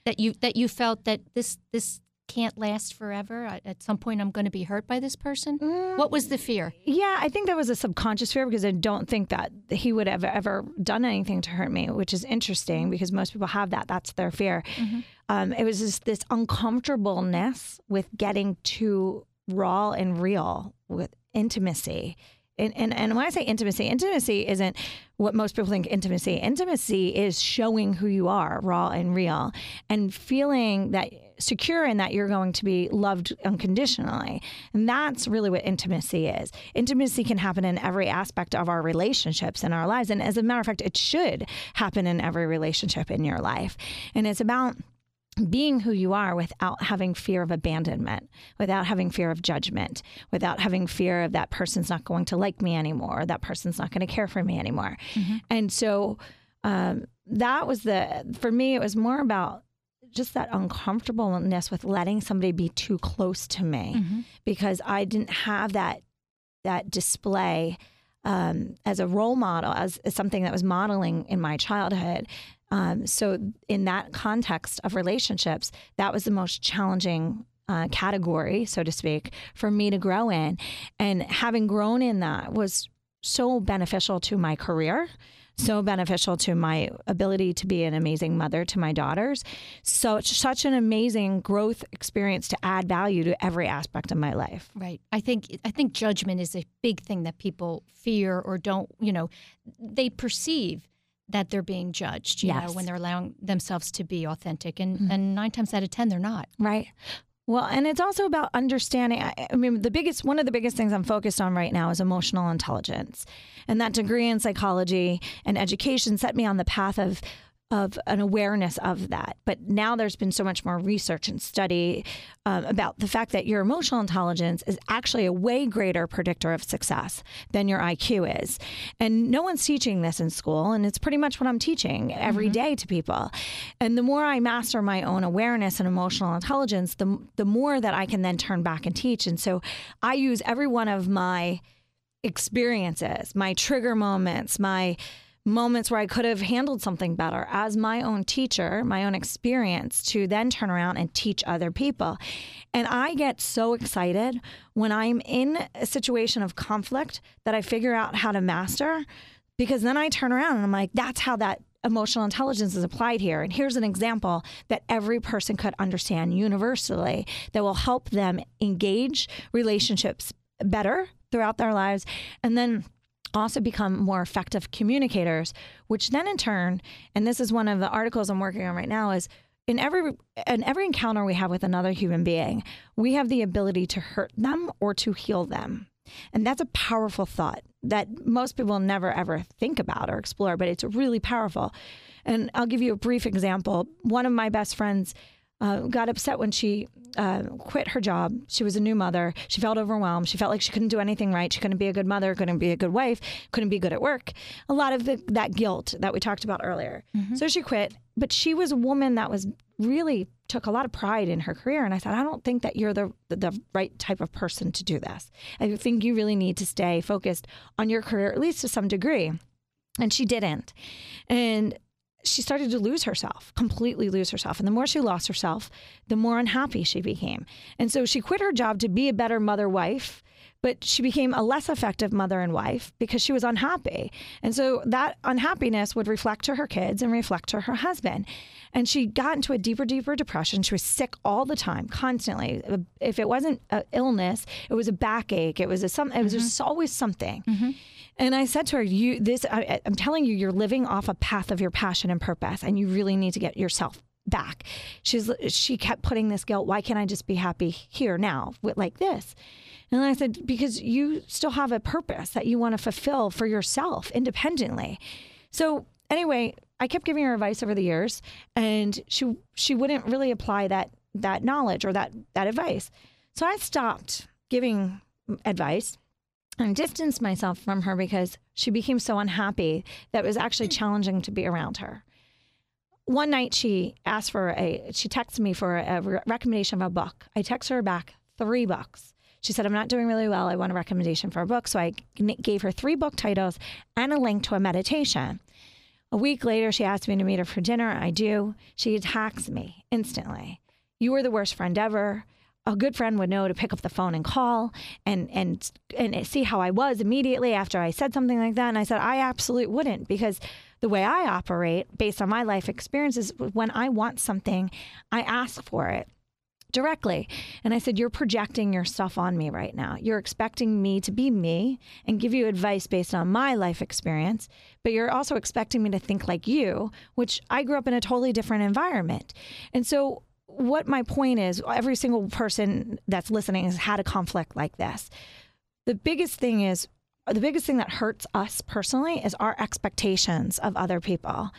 that you that you felt that this this can't last forever? At some point, I'm going to be hurt by this person. Mm, what was the fear? Yeah, I think that was a subconscious fear because I don't think that he would have ever done anything to hurt me, which is interesting because most people have that. That's their fear. Mm-hmm. Um, it was just this uncomfortableness with getting too raw and real with intimacy. And, and and when I say intimacy, intimacy isn't what most people think intimacy. Intimacy is showing who you are, raw and real, and feeling that secure in that you're going to be loved unconditionally. And that's really what intimacy is. Intimacy can happen in every aspect of our relationships in our lives. And as a matter of fact, it should happen in every relationship in your life. And it's about being who you are without having fear of abandonment, without having fear of judgment, without having fear of that person's not going to like me anymore, or that person's not going to care for me anymore. Mm-hmm. And so um, that was the, for me, it was more about just that uncomfortableness with letting somebody be too close to me mm-hmm. because I didn't have that, that display um, as a role model, as, as something that was modeling in my childhood. Um, so in that context of relationships, that was the most challenging uh, category, so to speak, for me to grow in. And having grown in that was so beneficial to my career, so beneficial to my ability to be an amazing mother to my daughters. So it's such an amazing growth experience to add value to every aspect of my life. Right. I think I think judgment is a big thing that people fear or don't, you know, they perceive that they're being judged, you yes. know, when they're allowing themselves to be authentic. And, mm-hmm. and nine times out of ten, they're not. Right. Well, and it's also about understanding. I, I mean, the biggest one of the biggest things I'm focused on right now is emotional intelligence. And that degree in psychology and education set me on the path of of an awareness of that. But now there's been so much more research and study um, about the fact that your emotional intelligence is actually a way greater predictor of success than your I Q is. And no one's teaching this in school, and it's pretty much what I'm teaching every mm-hmm. day to people. And the more I master my own awareness and emotional intelligence, the, the more that I can then turn back and teach. And so I use every one of my experiences, my trigger moments, my moments where I could have handled something better as my own teacher, my own experience, to then turn around and teach other people. And I get so excited when I'm in a situation of conflict that I figure out how to master, because then I turn around and I'm like, that's how that emotional intelligence is applied here. And here's an example that every person could understand universally that will help them engage relationships better throughout their lives. And then also become more effective communicators, which then in turn, and this is one of the articles I'm working on right now, is in every in every encounter we have with another human being, we have the ability to hurt them or to heal them. And that's a powerful thought. that most people never ever think about or explore, but it's really powerful. And I'll give you a brief example. One of my best friends uh, got upset when she uh, quit her job. She was a new mother. She felt overwhelmed. She felt like she couldn't do anything right. She couldn't be a good mother, couldn't be a good wife, couldn't be good at work. A lot of the, that guilt that we talked about earlier. Mm-hmm. So she quit, but she was a woman that was really took a lot of pride in her career. And I thought, I don't think that you're the, the the right type of person to do this. I think you really need to stay focused on your career, at least to some degree. And she didn't. And she started to lose herself, completely lose herself. And the more she lost herself, the more unhappy she became. And so she quit her job to be a better mother wife, but she became a less effective mother and wife because she was unhappy. And so that unhappiness would reflect to her kids and reflect to her husband. And she got into a deeper, deeper depression. She was sick all the time, constantly. If it wasn't an illness, it was a backache. It was a some. It was mm-hmm. just always something. Mm-hmm. And I said to her, "You, this, I, I'm telling you, you're living off a path of your passion and purpose, and you really need to get yourself back." She's, she kept putting this guilt. Why can't I just be happy here now, with, like this? And I said, because you still have a purpose that you want to fulfill for yourself independently. So anyway, I kept giving her advice over the years, and she she wouldn't really apply that that knowledge or that that advice. So I stopped giving advice and distanced myself from her because she became so unhappy that it was actually challenging to be around her. One night she asked for a she texted me for a re- recommendation of a book. I texted her back three books. She said, I'm not doing really well. I want a recommendation for a book. So I gave her three book titles and a link to a meditation. A week later, she asked me to meet her for dinner. I do. She attacks me instantly. You were the worst friend ever. A good friend would know to pick up the phone and call and and and see how I was immediately after I said something like that. And I said, I absolutely wouldn't, because the way I operate based on my life experiences, when I want something, I ask for it directly. And I said, you're projecting your stuff on me right now. You're expecting me to be me and give you advice based on my life experience, but you're also expecting me to think like you, which I grew up in a totally different environment. And so what my point is, every single person that's listening has had a conflict like this. The biggest thing is, the biggest thing that hurts us personally is our expectations of other people.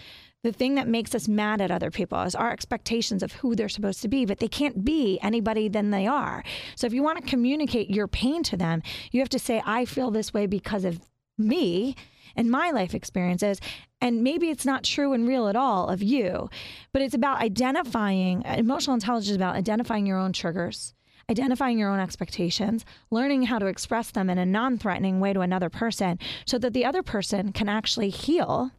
The thing that makes us mad at other people is our expectations of who they're supposed to be, but they can't be anybody than they are. So if you want to communicate your pain to them, you have to say, I feel this way because of me and my life experiences. And maybe it's not true and real at all of you, but it's about identifying, emotional intelligence is about identifying your own triggers, identifying your own expectations, learning how to express them in a non-threatening way to another person so that the other person can actually heal,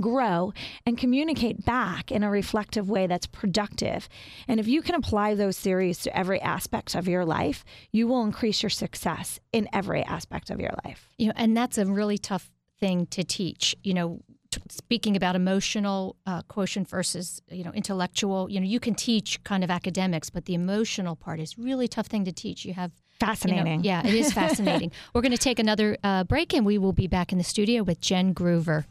grow, and communicate back in a reflective way that's productive. And if you can apply those theories to every aspect of your life, you will increase your success in every aspect of your life. You know, and that's a really tough thing to teach. You know, t- speaking about emotional uh, quotient versus, you know, intellectual, you know, you can teach kind of academics, but the emotional part is really tough thing to teach. You have Fascinating. You know, yeah, it is fascinating. We're going to take another uh, break, and we will be back in the studio with Jen Groover.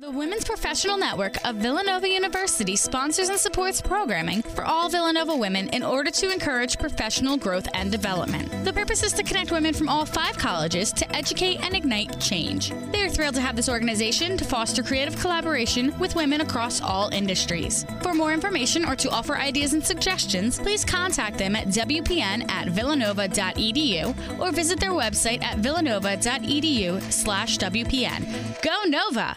The Women's Professional Network of Villanova University sponsors and supports programming for all Villanova women in order to encourage professional growth and development. The purpose is to connect women from all five colleges to educate and ignite change. They are thrilled to have this organization to foster creative collaboration with women across all industries. For more information or to offer ideas and suggestions, please contact them at w p n at villanova dot e d u or visit their website at villanova dot e d u slash w p n. Go Nova!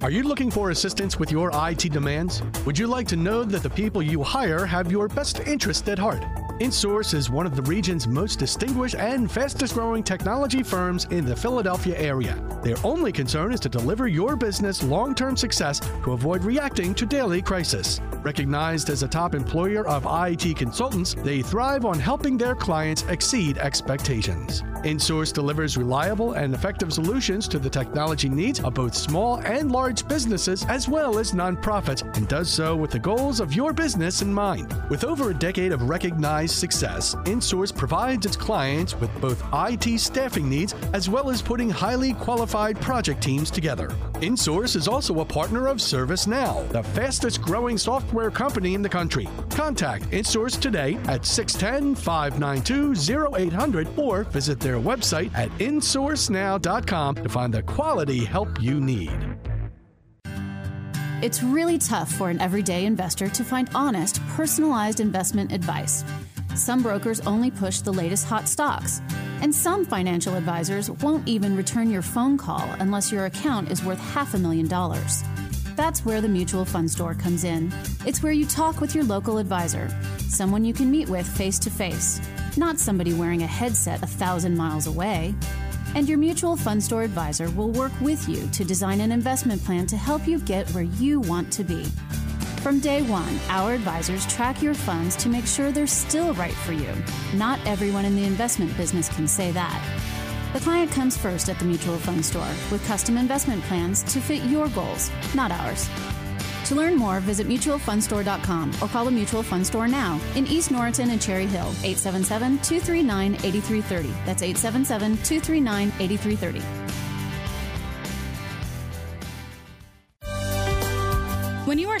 Are you looking for assistance with your I T demands? Would you like to know that the people you hire have your best interest at heart? InSource is one of the region's most distinguished and fastest-growing technology firms in the Philadelphia area. Their only concern is to deliver your business long-term success to avoid reacting to daily crisis. Recognized as a top employer of I T consultants, they thrive on helping their clients exceed expectations. InSource delivers reliable and effective solutions to the technology needs of both small and large businesses as well as nonprofits, and does so with the goals of your business in mind. With over a decade of recognized success, InSource provides its clients with both I T staffing needs as well as putting highly qualified project teams together. InSource is also a partner of ServiceNow, the fastest growing software company in the country. Contact InSource today at six one zero, five nine two, zero eight zero zero or visit their website at in source now dot com to find the quality help you need. It's really tough for an everyday investor to find honest, personalized investment advice. Some brokers only push the latest hot stocks, and some financial advisors won't even return your phone call unless your account is worth half a million dollars. That's where the Mutual Fund Store comes in. It's where you talk with your local advisor, someone you can meet with face to face, not somebody wearing a headset a thousand miles away. And your Mutual Fund Store advisor will work with you to design an investment plan to help you get where you want to be. From day one, our advisors track your funds to make sure they're still right for you. Not everyone in the investment business can say that. The client comes first at the Mutual Fund Store with custom investment plans to fit your goals, not ours. To learn more, visit mutual fund store dot com or call the Mutual Fund Store now in East Norriton and Cherry Hill, eight seven seven, two three nine, eight three three zero. That's eight seven seven, two three nine, eight three three zero. When you are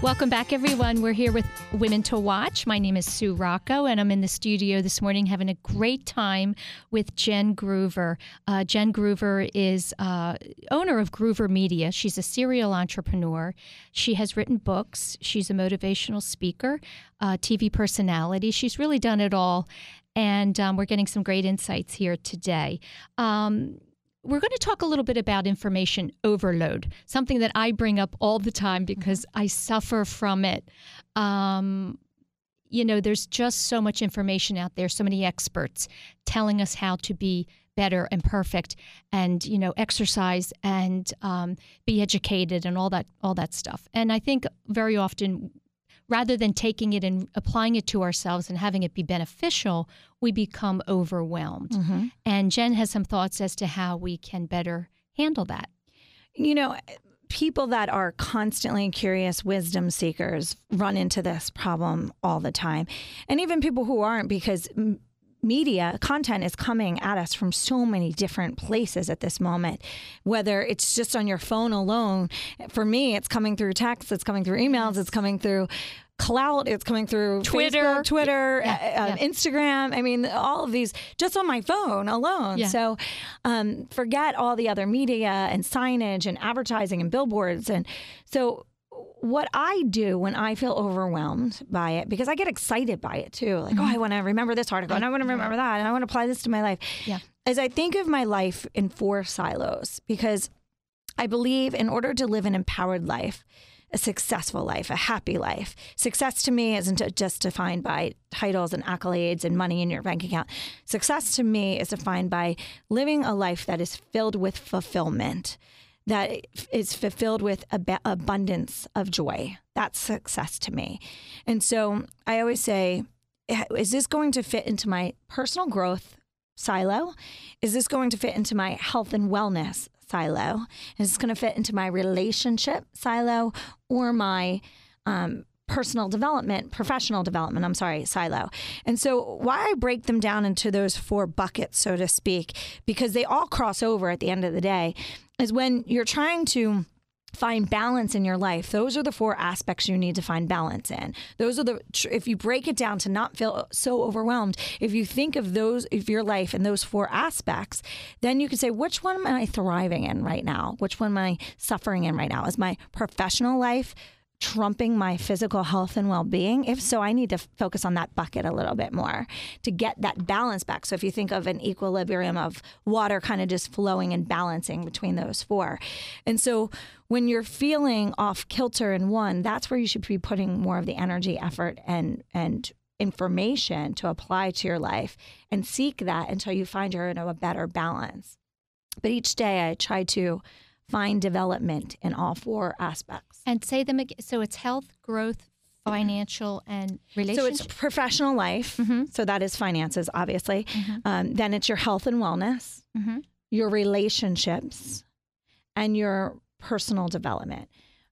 Welcome back, everyone. We're here with Women to Watch. My name is Sue Rocco, and I'm in the studio this morning having a great time with Jen Groover. Uh, Jen Groover is uh, owner of Groover Media. She's a serial entrepreneur. She has written books. She's a motivational speaker, uh, T V personality. She's really done it all, and um, we're getting some great insights here today. Um We're going to talk a little bit about information overload, something that I bring up all the time because I suffer from it. Um, you know, there's just so much information out there, so many experts telling us how to be better and perfect and, you know, exercise and um, be educated and all that, all that stuff. And I think very often, rather than taking it and applying it to ourselves and having it be beneficial, we become overwhelmed. Mm-hmm. And Jen has some thoughts as to how we can better handle that. You know, people that are constantly curious wisdom seekers run into this problem all the time. And even people who aren't, because media content is coming at us from so many different places at this moment, whether it's just on your phone alone. For me, it's coming through text, it's coming through emails, it's coming through clout, it's coming through Twitter, Facebook, Twitter, yeah, uh, yeah. Instagram. I mean, all of these just on my phone alone. Yeah. So um, forget all the other media and signage and advertising and billboards. And so what I do when I feel overwhelmed by it, because I get excited by it too, like, mm-hmm. oh, I want to remember this article, and I want to remember that, and I want to apply this to my life, yeah. is I think of my life in four silos, because I believe in order to live an empowered life, a successful life, a happy life. Success to me isn't just defined by titles and accolades and money in your bank account. Success to me is defined by living a life that is filled with fulfillment, that is fulfilled with ab- abundance of joy. That's success to me. And so I always say, is this going to fit into my personal growth silo? Is this going to fit into my health and wellness silo? Is this going to fit into my relationship silo or my um, personal development, professional development, I'm sorry, silo? And so why I break them down into those four buckets, so to speak, because they all cross over at the end of the day, is when you're trying to find balance in your life. Those are the four aspects you need to find balance in. Those are the, if you break it down to not feel so overwhelmed, if you think of those, if your life and those four aspects, then you can say, which one am I thriving in right now? Which one am I suffering in right now? Is my professional life trumping my physical health and well-being? If so, I need to f- focus on that bucket a little bit more to get that balance back. So if you think of an equilibrium of water kind of just flowing and balancing between those four. And so when you're feeling off kilter in one, that's where you should be putting more of the energy, effort, and and information to apply to your life, and seek that until you find you're in a better balance. But each day I try to find development in all four aspects. And say them again. So it's health, growth, financial, and relationships. So it's professional life. Mm-hmm. So that is finances, obviously. Mm-hmm. Um, then it's your health and wellness, mm-hmm. your relationships, and your personal development.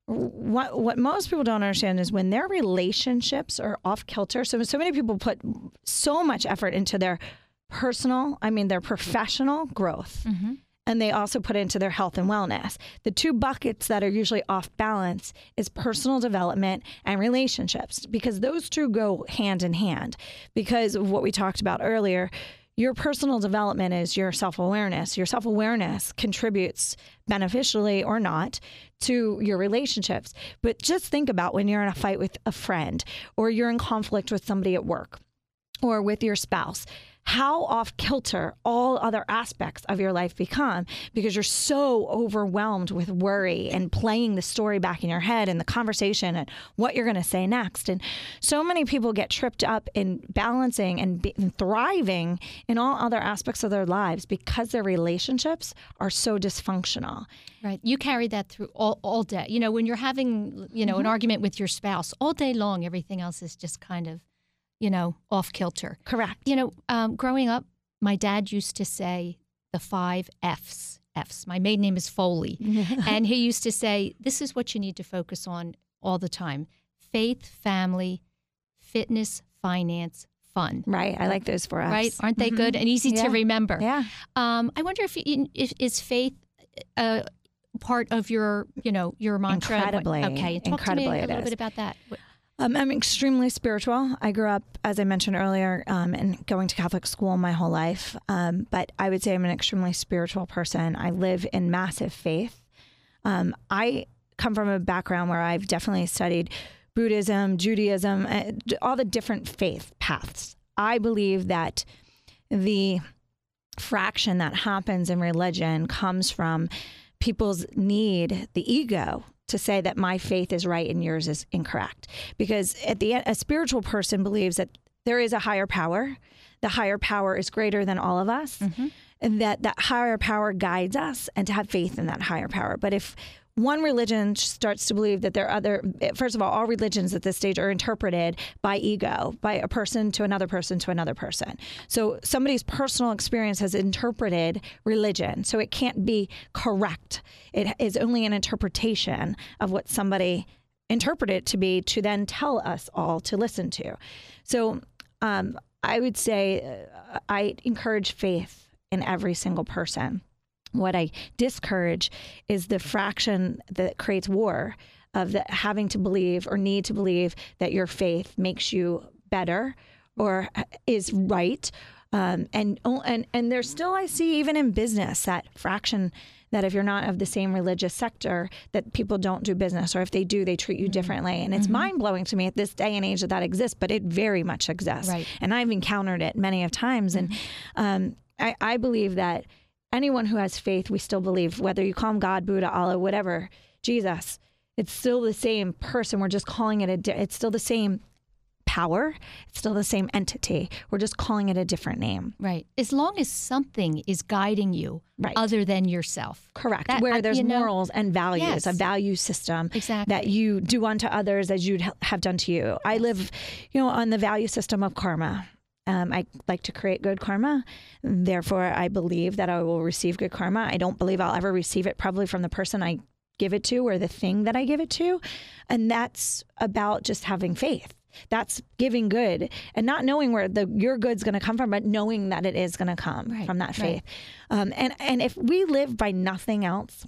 What what most people don't understand is when their relationships are off kilter. So so many people put so much effort into their personal, I mean, their professional growth. Mm-hmm. And they also put into their health and wellness. The two buckets that are usually off balance is personal development and relationships, because those two go hand in hand because of what we talked about earlier. Your personal development is your self-awareness. Your self-awareness contributes beneficially or not to your relationships. But just think about when you're in a fight with a friend, or you're in conflict with somebody at work, or with your spouse. How off kilter all other aspects of your life become, because you're so overwhelmed with worry and playing the story back in your head and the conversation and what you're going to say next. And so many people get tripped up in balancing and, be- and thriving in all other aspects of their lives because their relationships are so dysfunctional. Right. You carry that through all, all day. You know, when you're having, you know, mm-hmm. an argument with your spouse all day long, everything else is just kind of, you know, off kilter. Correct. You know, um, growing up, my dad used to say the five F's. F's. My maiden name is Foley. And he used to say, this is what you need to focus on all the time. Faith, family, fitness, finance, fun. Right. I like those four F's. Right. Aren't they mm-hmm. good and easy yeah. to remember? Yeah. Um, I wonder if, you, if is faith uh, part of your, you know, your mantra? Incredibly. Okay. Talk Incredibly to me a little bit about that. Um, I'm extremely spiritual. I grew up, as I mentioned earlier, um, and going to Catholic school my whole life. Um, but I would say I'm an extremely spiritual person. I live in massive faith. Um, I come from a background where I've definitely studied Buddhism, Judaism, uh, all the different faith paths. I believe that the fraction that happens in religion comes from people's need, the ego, to say that my faith is right and yours is incorrect. Because at the end, a spiritual person believes that there is a higher power. The higher power is greater than all of us, mm-hmm. and that that higher power guides us, and to have faith in that higher power. But if one religion starts to believe that there are other, first of all, all religions at this stage are interpreted by ego, by a person to another person to another person. So somebody's personal experience has interpreted religion. So it can't be correct. It is only an interpretation of what somebody interpreted it to be to then tell us all to listen to. So um, I would say uh, I encourage faith in every single person. What I discourage is the fraction that creates war of the, having to believe or need to believe that your faith makes you better or is right. Um, and, and, and there's still, I see even in business, that fraction that if you're not of the same religious sector, that people don't do business, or if they do, they treat you mm-hmm. differently. And it's mm-hmm. mind-blowing to me at this day and age that that exists, but it very much exists. Right. And I've encountered it many of times. Mm-hmm. And um, I, I believe that anyone who has faith, we still believe, whether you call him God, Buddha, Allah, whatever, Jesus, it's still the same person. We're just calling it a, di- it's still the same power. It's still the same entity. We're just calling it a different name. Right. As long as something is guiding you right. other than yourself. Correct. That, Where there's you know, morals and values, yes. a value system exactly. that you do unto others as you'd ha- have done to you. I live, you know, on the value system of karma. Um, I like to create good karma. Therefore, I believe that I will receive good karma. I don't believe I'll ever receive it probably from the person I give it to or the thing that I give it to. And that's about just having faith. That's giving good and not knowing where the your good's going to come from, but knowing that it is going to come right, from that faith. Right. Um, and, and if we live by nothing else,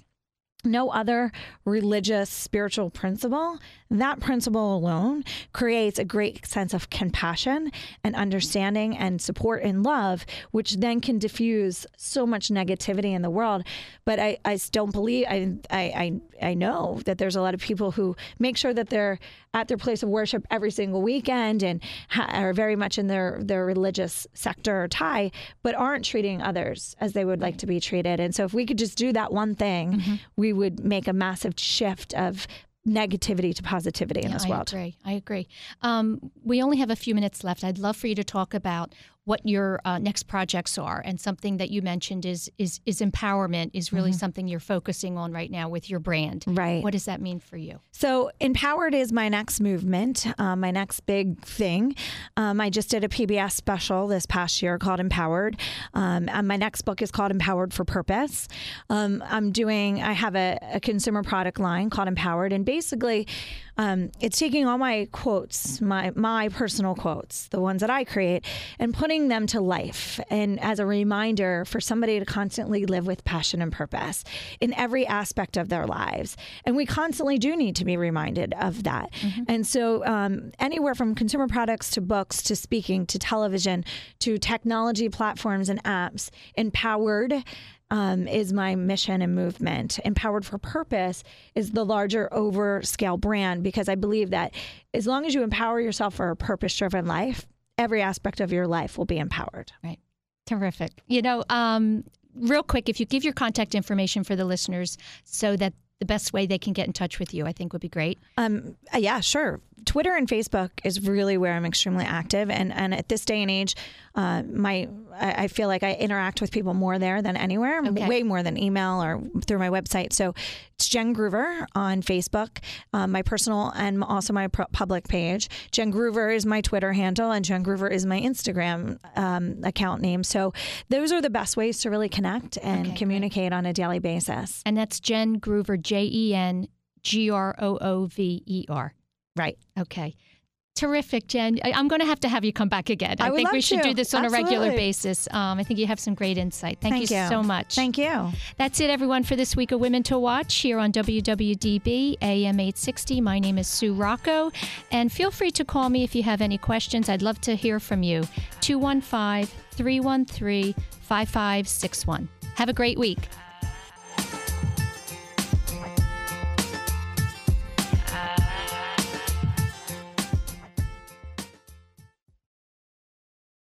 no other religious, spiritual principle. That principle alone creates a great sense of compassion and understanding and support and love, which then can diffuse so much negativity in the world. But I, I don't believe, I, I, I know that there's a lot of people who make sure that they're at their place of worship every single weekend and ha- are very much in their, their religious sector or tie, but aren't treating others as they would like to be treated. And so if we could just do that one thing, mm-hmm. we We would make a massive shift of negativity to positivity in yeah, this world. I agree. I agree. Um, we only have a few minutes left. I'd love for you to talk about what your uh, next projects are, and something that you mentioned is is is empowerment is really mm-hmm. something you're focusing on right now with your brand. Right. What does that mean for you? So Empowered is my next movement, uh, my next big thing. Um, I just did a P B S special this past year called Empowered, um, and my next book is called Empowered for Purpose. Um, I'm doing, I have a, a consumer product line called Empowered, and basically um, it's taking all my quotes, my my personal quotes, the ones that I create, and putting them to life, and as a reminder for somebody to constantly live with passion and purpose in every aspect of their lives. And we constantly do need to be reminded of that. Mm-hmm. And so um, anywhere from consumer products to books to speaking to television to technology platforms and apps, Empowered Um, is my mission and movement. Empowered for Purpose is the larger over scale brand, because I believe that as long as you empower yourself for a purpose-driven life, every aspect of your life will be empowered. Right. Terrific. You know, um, real quick, if you give your contact information for the listeners so that the best way they can get in touch with you, I think would be great. Um, yeah, sure. Twitter and Facebook is really where I'm extremely active. And, and at this day and age, uh, my I feel like I interact with people more there than anywhere, okay. way more than email or through my website. So it's Jen Groover on Facebook, um, my personal and also my pro- public page. Jen Groover is my Twitter handle, and Jen Groover is my Instagram um, account name. So those are the best ways to really connect and okay, communicate great. on a daily basis. And that's Jen Groover, J E N G R O O V E R. Right. Okay. Terrific, Jen. I, I'm going to have to have you come back again. I, I would think we should to. do this on Absolutely. a regular basis. Um, I think you have some great insight. Thank, Thank you, you so much. Thank you. That's it, everyone, for this week of Women to Watch here on W W D B A M eight sixty. My name is Sue Rocco, and feel free to call me if you have any questions. I'd love to hear from you. two one five, three one three, five five six one. Have a great week.